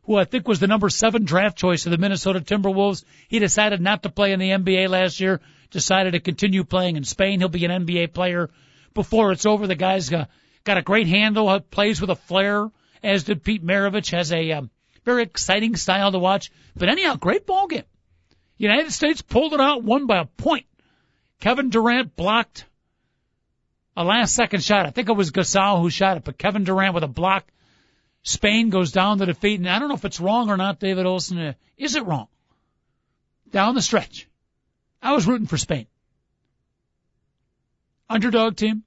who I think was the number 7 draft choice of the Minnesota Timberwolves. He decided not to play in the NBA last year, decided to continue playing in Spain. He'll be an NBA player before it's over. The guy's got a great handle, plays with a flair, as did Pete Maravich, has a very exciting style to watch. But anyhow, great ball game. United States pulled it out, won by a point. Kevin Durant blocked a last-second shot. I think it was Gasol who shot it, but Kevin Durant with a block. Spain goes down to defeat, and I don't know if it's wrong or not, David Olson. Is it wrong? Down the stretch, I was rooting for Spain. Underdog team.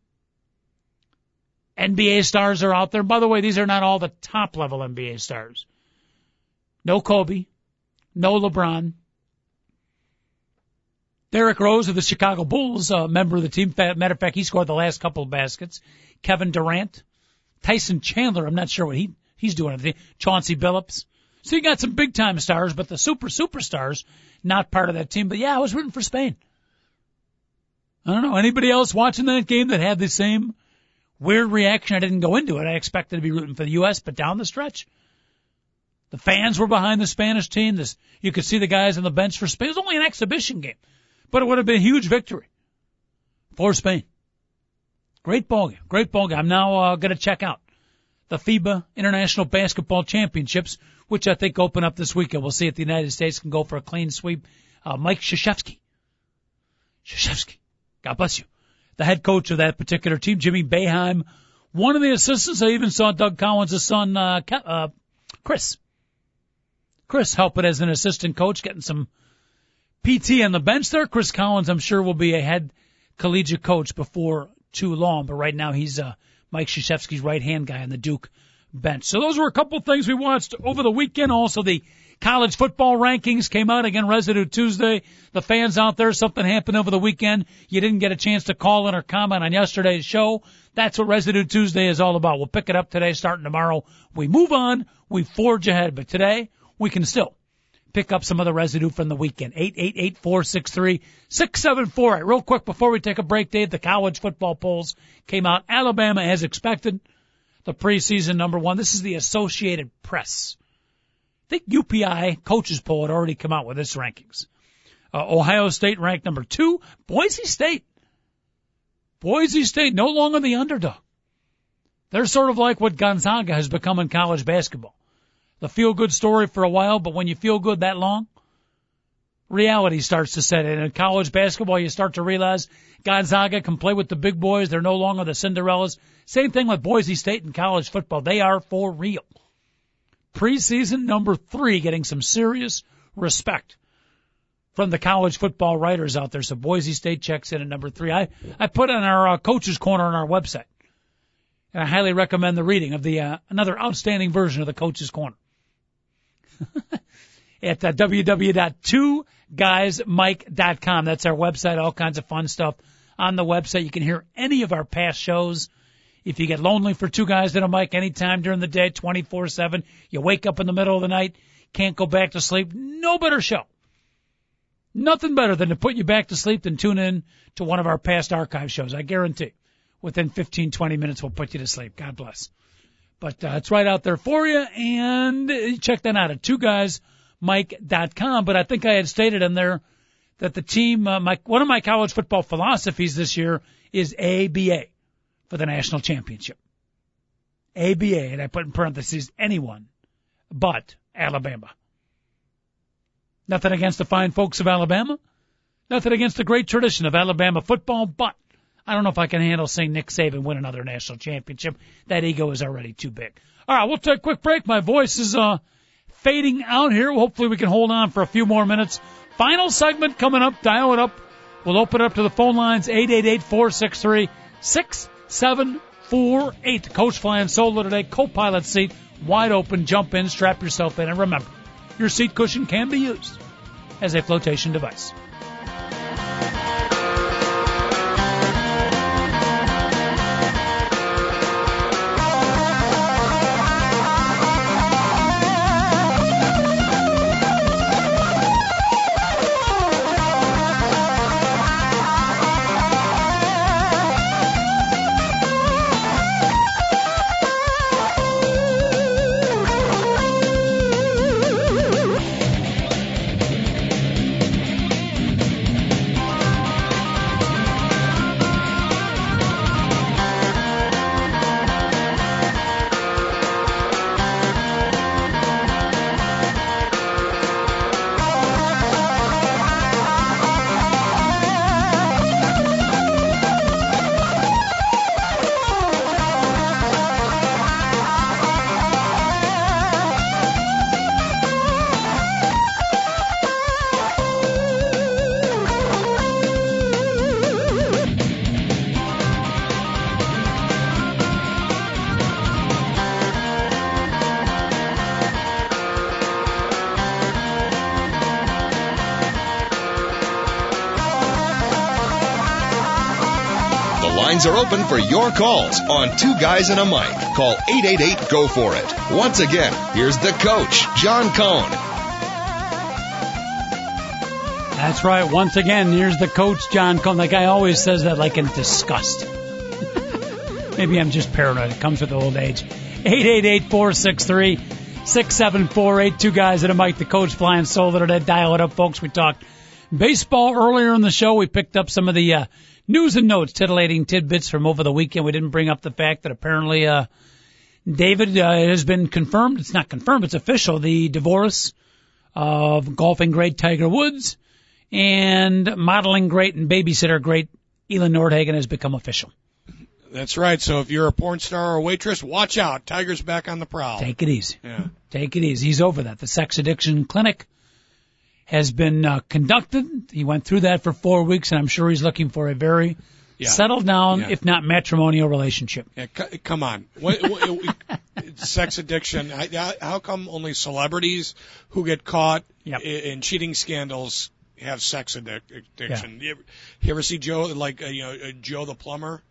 NBA stars are out there. By the way, these are not all the top-level NBA stars. No Kobe. No LeBron. Derrick Rose of the Chicago Bulls, a member of the team. Matter of fact, he scored the last couple of baskets. Kevin Durant. Tyson Chandler, I'm not sure what he's doing on the team. Chauncey Billups. So you got some big-time stars, but the superstars, not part of that team. But, yeah, I was rooting for Spain. I don't know. Anybody else watching that game that had the same Weird reaction. I didn't go into it. I expected to be rooting for the U.S., but down the stretch, the fans were behind the Spanish team. This, you could see the guys on the bench for Spain. It was only an exhibition game, but it would have been a huge victory for Spain. Great ball game. Great ball game. I'm now going to check out the FIBA International Basketball Championships, which I think open up this weekend. We'll see if the United States can go for a clean sweep. Mike Krzyzewski, God bless you, the head coach of that particular team, Jimmy Boeheim, one of the assistants. I even saw Doug Collins' son, Chris helping as an assistant coach, getting some PT on the bench there. Chris Collins, I'm sure, will be a head collegiate coach before too long, but right now he's Mike Krzyzewski's right-hand guy on the Duke bench. So those were a couple things we watched over the weekend. Also, the college football rankings came out again, Residue Tuesday. The fans out there, something happened over the weekend. You didn't get a chance to call in or comment on yesterday's show. That's what Residue Tuesday is all about. We'll pick it up today, starting tomorrow. We move on. We forge ahead. But today, we can still pick up some of the residue from the weekend. 888-463-6748. Real quick before we take a break, Dave, the college football polls came out. Alabama, as expected, the preseason number one. This is the Associated Press. I think UPI coaches poll had already come out with its rankings. Ohio State ranked number two. Boise State, no longer the underdog. They're sort of like what Gonzaga has become in college basketball. The feel-good story for a while, but when you feel good that long, reality starts to set in. In college basketball, you start to realize Gonzaga can play with the big boys. They're no longer the Cinderellas. Same thing with Boise State in college football. They are for real. Preseason number three, getting some serious respect from the college football writers out there. So Boise State checks in at number three. I put on our Coach's Corner on our website, and I highly recommend the reading of the another outstanding version of the Coach's Corner. At www.twoguysmike.com. That's our website, all kinds of fun stuff on the website. You can hear any of our past shows. If you get lonely for Two Guys and a Mic anytime during the day, 24/7, you wake up in the middle of the night, can't go back to sleep, no better show. Nothing better than to put you back to sleep than tune in to one of our past archive shows. I guarantee within 15, 20 minutes we'll put you to sleep. God bless. But it's right out there for you, and check that out at twoguysmike.com. But I think I had stated in there that the team, one of my college football philosophies this year is ABA for the national championship. ABA, and I put in parentheses, anyone but Alabama. Nothing against the fine folks of Alabama. Nothing against the great tradition of Alabama football, but I don't know if I can handle seeing Nick Saban win another national championship. That ego is already too big. All right, we'll take a quick break. My voice is fading out here. Hopefully we can hold on for a few more minutes. Final segment coming up. Dial it up. We'll open it up to the phone lines, 888-463-6748. Coach flying solo today. Co-pilot seat wide open. Jump in, strap yourself in, and remember, your seat cushion can be used as a flotation device. Are open for your calls on Two Guys and a Mic. Call 888-GO-FOR-IT. Once again, here's the coach, John Cohn. That's right. Once again, here's the coach, John Cohn. That guy always says that like in disgust. Maybe I'm just paranoid. It comes with old age. 888-463-6748. Two guys at a mic, the coach flying solo today. Dial it up, folks. We talked baseball earlier in the show. We picked up some of the news and notes, titillating tidbits from over the weekend. We didn't bring up the fact that apparently David, it has been confirmed. It's not confirmed. It's official. The divorce of golfing great Tiger Woods and modeling great and babysitter great Elin Nordhagen has become official. That's right. So if you're a porn star or a waitress, watch out. Tiger's back on the prowl. Take it easy. Yeah. Take it easy. He's over that. The sex addiction clinic has been conducted. He went through that for 4 weeks, and I'm sure he's looking for a very settled down, if not matrimonial relationship. Yeah, come on. Sex addiction. How come only celebrities who get caught in cheating scandals have sex addiction? Yeah. You ever see Joe, like Joe the plumber?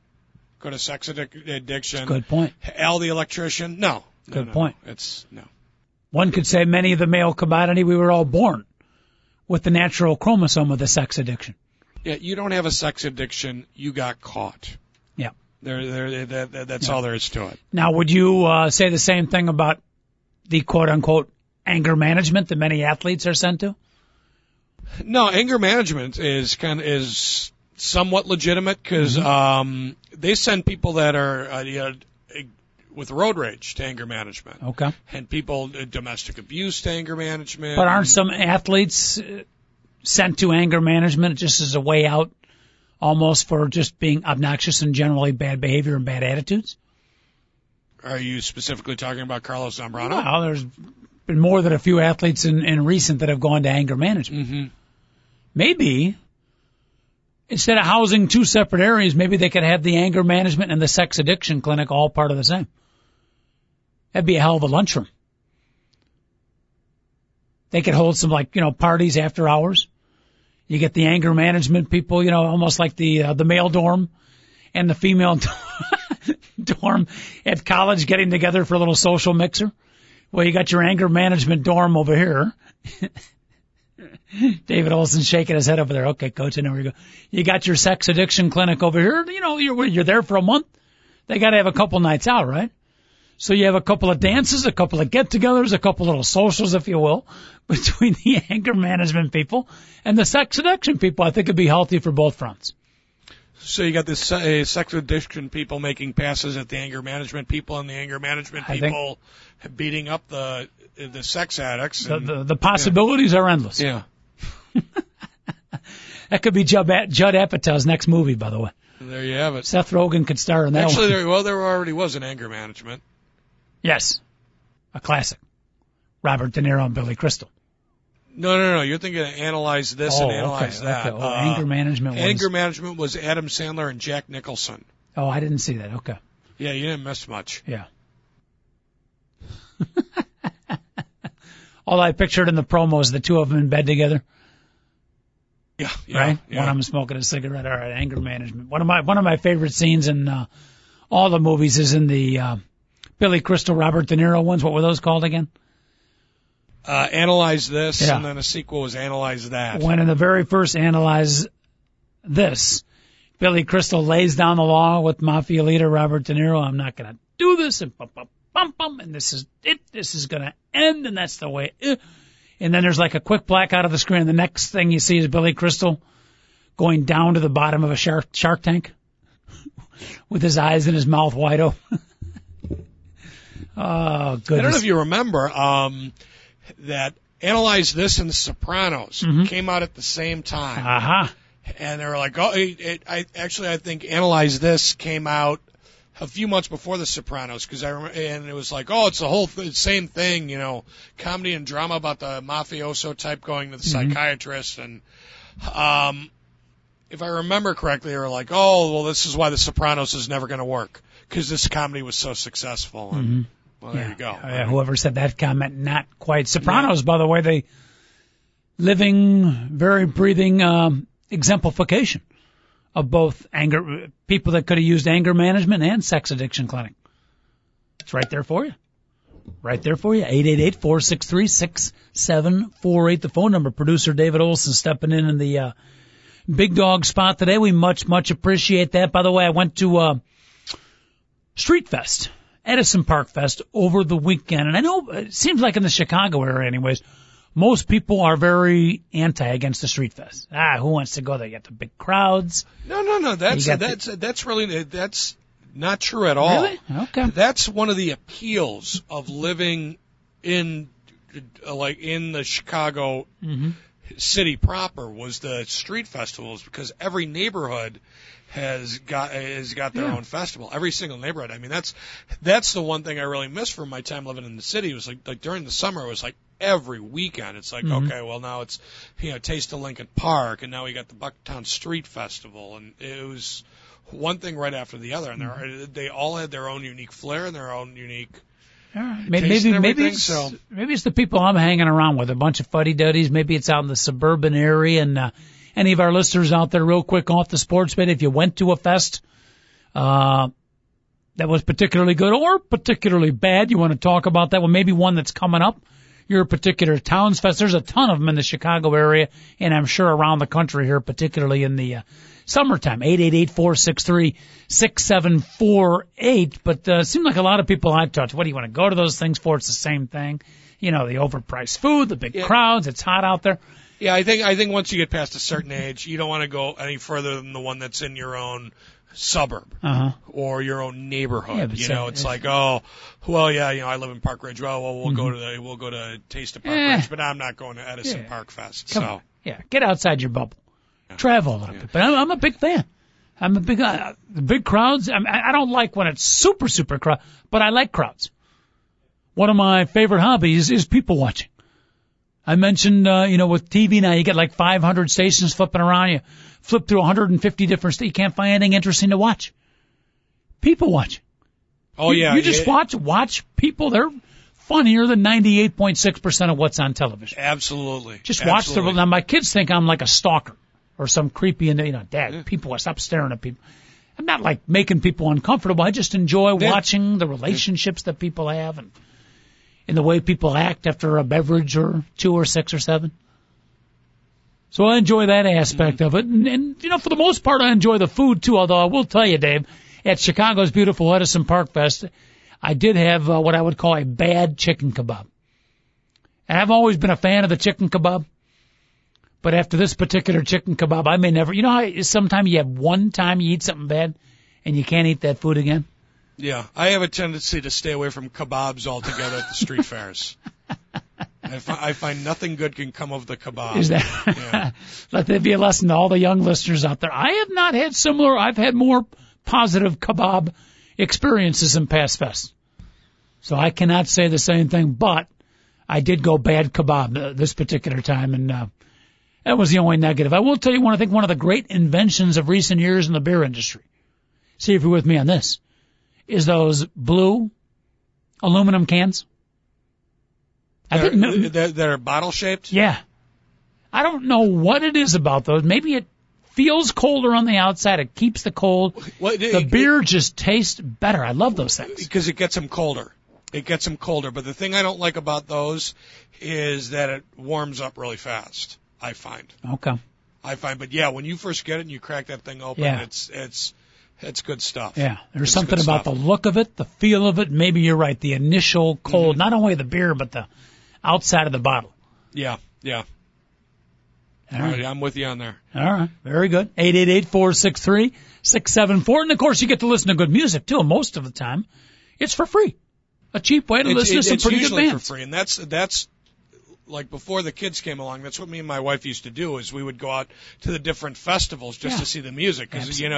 Go to sex addiction. Good point. Al the electrician. No. Good point. No. One could say many of the male commodity, we were all born with the natural chromosome of the sex addiction. Yeah, you don't have a sex addiction. You got caught. Yeah. That's all there is to it. Now, would you say the same thing about the quote-unquote anger management that many athletes are sent to? No, anger management is somewhat legitimate because they send people that are with road rage to anger management. Okay. And people, domestic abuse to anger management. But aren't some athletes sent to anger management just as a way out almost for just being obnoxious and generally bad behavior and bad attitudes? Are you specifically talking about Carlos Zambrano? Well, there's been more than a few athletes in recent that have gone to anger management. Mm-hmm. Maybe instead of housing two separate areas, maybe they could have the anger management and the sex addiction clinic all part of the same. That'd be a hell of a lunchroom. They could hold some, parties after hours. You get the anger management people, almost like the male dorm and the female dorm at college getting together for a little social mixer. Well, you got your anger management dorm over here. David Olson shaking his head over there. Okay, coach, I know where you go. You got your sex addiction clinic over here. You're there for a month. They got to have a couple nights out, right? So you have a couple of dances, a couple of get-togethers, a couple little socials, if you will, between the anger management people and the sex addiction people. I think it'd be healthy for both fronts. So you got the sex addiction people making passes at the anger management people, and the anger management people beating up the sex addicts. The possibilities are endless. Yeah. That could be Judd Apatow's next movie, by the way. There you have it. Seth Rogen could star in that one. Actually, there already was an anger management. Yes. A classic. Robert De Niro and Billy Crystal. No. You're thinking of Analyze This and Analyze That. Okay. Anger management was... Anger management was Adam Sandler and Jack Nicholson. Oh, I didn't see that. Okay. Yeah, you didn't miss much. Yeah. All I pictured in the promo is the two of them in bed together. Yeah. Right? Yeah. One of them smoking a cigarette. All right, anger management. One of my favorite scenes in all the movies is in the Billy Crystal, Robert De Niro ones. What were those called again? Analyze This, and then a sequel was Analyze That. When in the very first Analyze This, Billy Crystal lays down the law with mafia leader Robert De Niro. I'm not going to do this, and bum, bum, bum, bum, and this is it. This is going to end, and that's the way. And then there's like a quick blackout of the screen. The next thing you see is Billy Crystal going down to the bottom of a shark tank with his eyes and his mouth wide open. Oh, goodness. I don't know if you remember, that Analyze This and The Sopranos came out at the same time. And they were like, I think Analyze This came out a few months before The Sopranos, because I remember, and it was like, it's the whole same thing, comedy and drama about the mafioso type going to the psychiatrist. And if I remember correctly, they were like, this is why The Sopranos is never going to work, because this comedy was so successful. And well, there you go. Whoever said that comment, not quite. Sopranos, by the way, they living, very breathing exemplification of both anger, people that could have used anger management and sex addiction clinic. It's right there for you. 888-463-6748, the phone number. Producer David Olson stepping in the big dog spot today. We much appreciate that. By the way, I went to Street Fest, Edison Park Fest over the weekend. And I know it seems like in the Chicago area anyways, most people are very anti against the Street Fest. Ah, who wants to go there? You got the big crowds. No. That's not true at all. Really? Okay. That's one of the appeals of living in the Chicago city proper was the street festivals, because every neighborhood has got their own festival. Every single neighborhood. I mean, that's the one thing I really miss from my time living in the city. It was like during the summer, it was like every weekend. It's like, okay, well now it's, Taste of Lincoln Park, and now we got the Bucktown Street Festival, and it was one thing right after the other, and they all had their own unique flair and their own unique. Right. Maybe it's the people I'm hanging around with, a bunch of fuddy-duddies. Maybe it's out in the suburban area. And any of our listeners out there, real quick, off the sports bit, if you went to a fest that was particularly good or particularly bad, you want to talk about that one. Maybe one that's coming up, your particular town's fest. There's a ton of them in the Chicago area, and I'm sure around the country here, particularly in the summertime. 888-463-6748. But it seemed like a lot of people I've talked to, what do you want to go to those things for? It's the same thing. The overpriced food, the big crowds, it's hot out there. Yeah, I think once you get past a certain age, you don't want to go any further than the one that's in your own suburb or your own neighborhood. I live in Park Ridge. Well, we'll go to Taste of Park Ridge, but I'm not going to Edison Park Fest. Come on. Yeah, get outside your bubble. Travel a little bit, but I'm a big fan. I'm a big big crowds. I don't like when it's super, super crowd, but I like crowds. One of my favorite hobbies is people watching. I mentioned, with TV now, you get like 500 stations flipping around. You flip through 150 different stations. You can't find anything interesting to watch. People watch. Oh, yeah. You just watch people. They're funnier than 98.6% of what's on television. Absolutely. Just watch. Now, my kids think I'm like a stalker. Or some creepy, Dad, people, stop staring at people. I'm not like making people uncomfortable. I just enjoy watching the relationships that people have and the way people act after a beverage or two or six or seven. So I enjoy that aspect of it. And, for the most part, I enjoy the food, too. Although I will tell you, Dave, at Chicago's beautiful Edison Park Fest, I did have what I would call a bad chicken kebab. And I've always been a fan of the chicken kebab. But after this particular chicken kebab, I may never. You know how sometimes you have one time you eat something bad, and you can't eat that food again. Yeah, I have a tendency to stay away from kebabs altogether at the street fairs. I find nothing good can come of the kebab. Is that? Yeah. Let that be a lesson to all the young listeners out there. I have not had similar. I've had more positive kebab experiences in past fests, so I cannot say the same thing. But I did go bad kebab this particular time, and. That was the only negative. I will tell you one of the great inventions of recent years in the beer industry, see if you're with me on this, is those blue aluminum cans. They're bottle-shaped? Yeah. I don't know what it is about those. Maybe it feels colder on the outside. It keeps the cold. Beer just tastes better. I love those things. Because it gets them colder. But the thing I don't like about those is that it warms up really fast. I find, but yeah, when you first get it and you crack that thing open, it's good stuff. Yeah, there's something about the look of it, the feel of it. Maybe you're right. The initial cold, not only the beer, but the outside of the bottle. Yeah. All right, I'm with you on there. All right, very good. 888-463-6748, and of course you get to listen to good music too. Most of the time, it's for free. A cheap way to listen to some pretty good bands. It's usually for free, and that's. Like before the kids came along, that's what me and my wife used to do is we would go out to the different festivals just to see the music. Because, you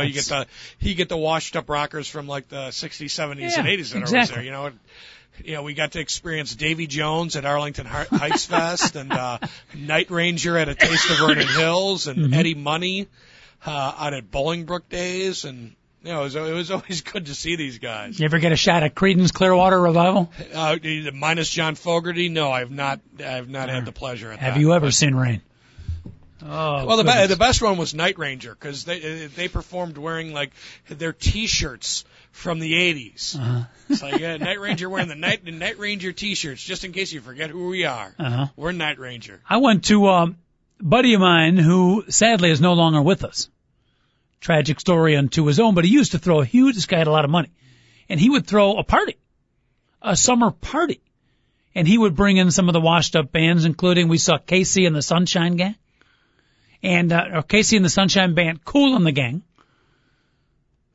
get the washed up rockers from like the 60s, 70s, and 80s that are always there. We got to experience Davy Jones at Arlington Heights Fest and Night Ranger at A Taste of Vernon Hills and Eddie Money out at Bolingbrook Days and... It was always good to see these guys. You ever get a shot at Creedence Clearwater Revival? Minus John Fogerty? No, I have not had the pleasure of that. Have you ever seen rain? Oh, well, the best one was Night Ranger because they performed wearing like their T-shirts from the 80s. Uh-huh. It's like Night Ranger wearing the Night Ranger T-shirts just in case you forget who we are. Uh-huh. We're Night Ranger. I went to a buddy of mine who sadly is no longer with us. Tragic story unto his own, but he used to throw a huge, this guy had a lot of money, and he would throw a party, a summer party. And he would bring in some of the washed-up bands, including we saw Casey and the Sunshine Gang, and or Casey and the Sunshine Band, Cool and the Gang,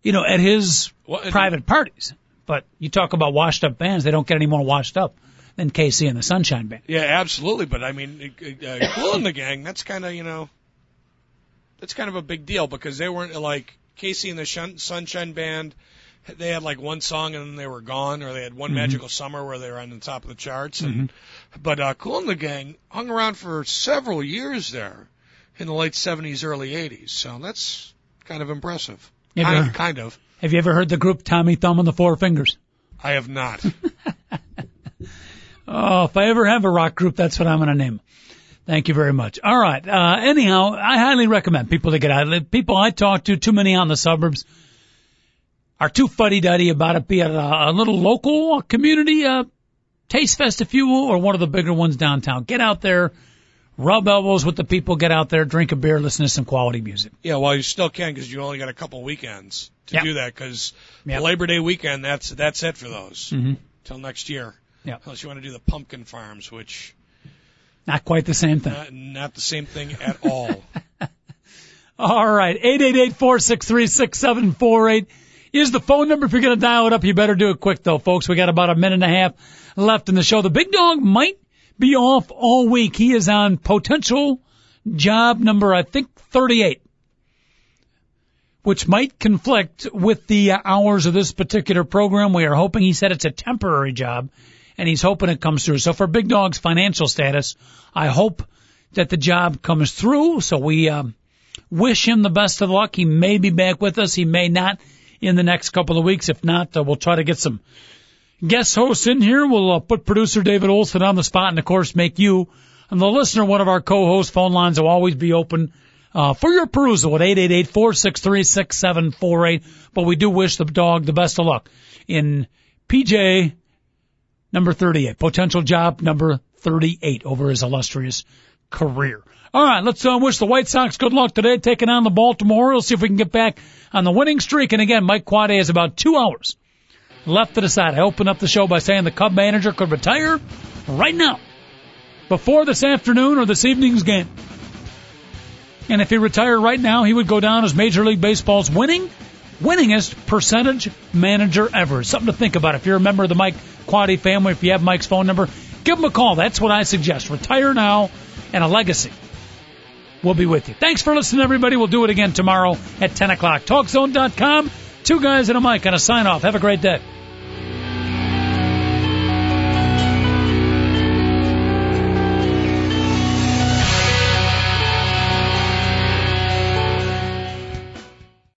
you know, at his private parties. But you talk about washed-up bands, they don't get any more washed up than Casey and the Sunshine Band. Yeah, absolutely. But, I mean, Cool and the Gang, that's kind of, you know, that's kind of a big deal because they weren't like Casey and the Sunshine Band. They had like one song and then they were gone, or they had one magical summer where they were on the top of the charts. And, but Cool and the Gang hung around for several years there in the late 70s, early 80s. So that's kind of impressive. Kind of. Have you ever heard the group Tommy Thumb and the Four Fingers? I have not. Oh, if I ever have a rock group, that's what I'm going to name. Thank you very much. All right. Anyhow, I highly recommend people to get out. People I talk to, too many out in the suburbs, are too fuddy-duddy about it, be it a little local community, Taste Fest, if you will, or one of the bigger ones downtown. Get out there, rub elbows with the people, get out there, drink a beer, listen to some quality music. Yeah, well, you still can because you only got a couple weekends to do that because Labor Day weekend, that's it for those till next year. Yeah. Unless you want to do the pumpkin farms, which... Not quite the same thing. Not the same thing at all. All right, 888-463-6748. Is the phone number. If you're going to dial it up, you better do it quick, though, folks. We got about a minute and a half left in the show. The big dog might be off all week. He is on potential job number, I think, 38, which might conflict with the hours of this particular program. We are hoping, he said it's a temporary job, and he's hoping it comes through. So for Big Dog's financial status, I hope that the job comes through. So we wish him the best of luck. He may be back with us. He may not. In the next couple of weeks. If not, we'll try to get some guest hosts in here. We'll put producer David Olson on the spot and, of course, make you and the listener one of our co-hosts. Phone lines will always be open for your perusal at 888-463-6748. But we do wish the dog the best of luck in PJ number 38, potential job number 38 over his illustrious career. All right, let's wish the White Sox good luck today, taking on the Baltimore Orioles. See if we can get back on the winning streak. And again, Mike Quade has about 2 hours left to decide. I opened up the show by saying the Cub manager could retire right now, before this afternoon or this evening's game. And if he retired right now, he would go down as Major League Baseball's winningest percentage manager ever. Something to think about. If you're a member of the Mike Quade family, if you have Mike's phone number, give him a call. That's what I suggest. Retire now and a legacy. We'll be with you. Thanks for listening, everybody. We'll do it again tomorrow at 10 o'clock. TalkZone.com. Two guys and a mic and a sign-off. Have a great day.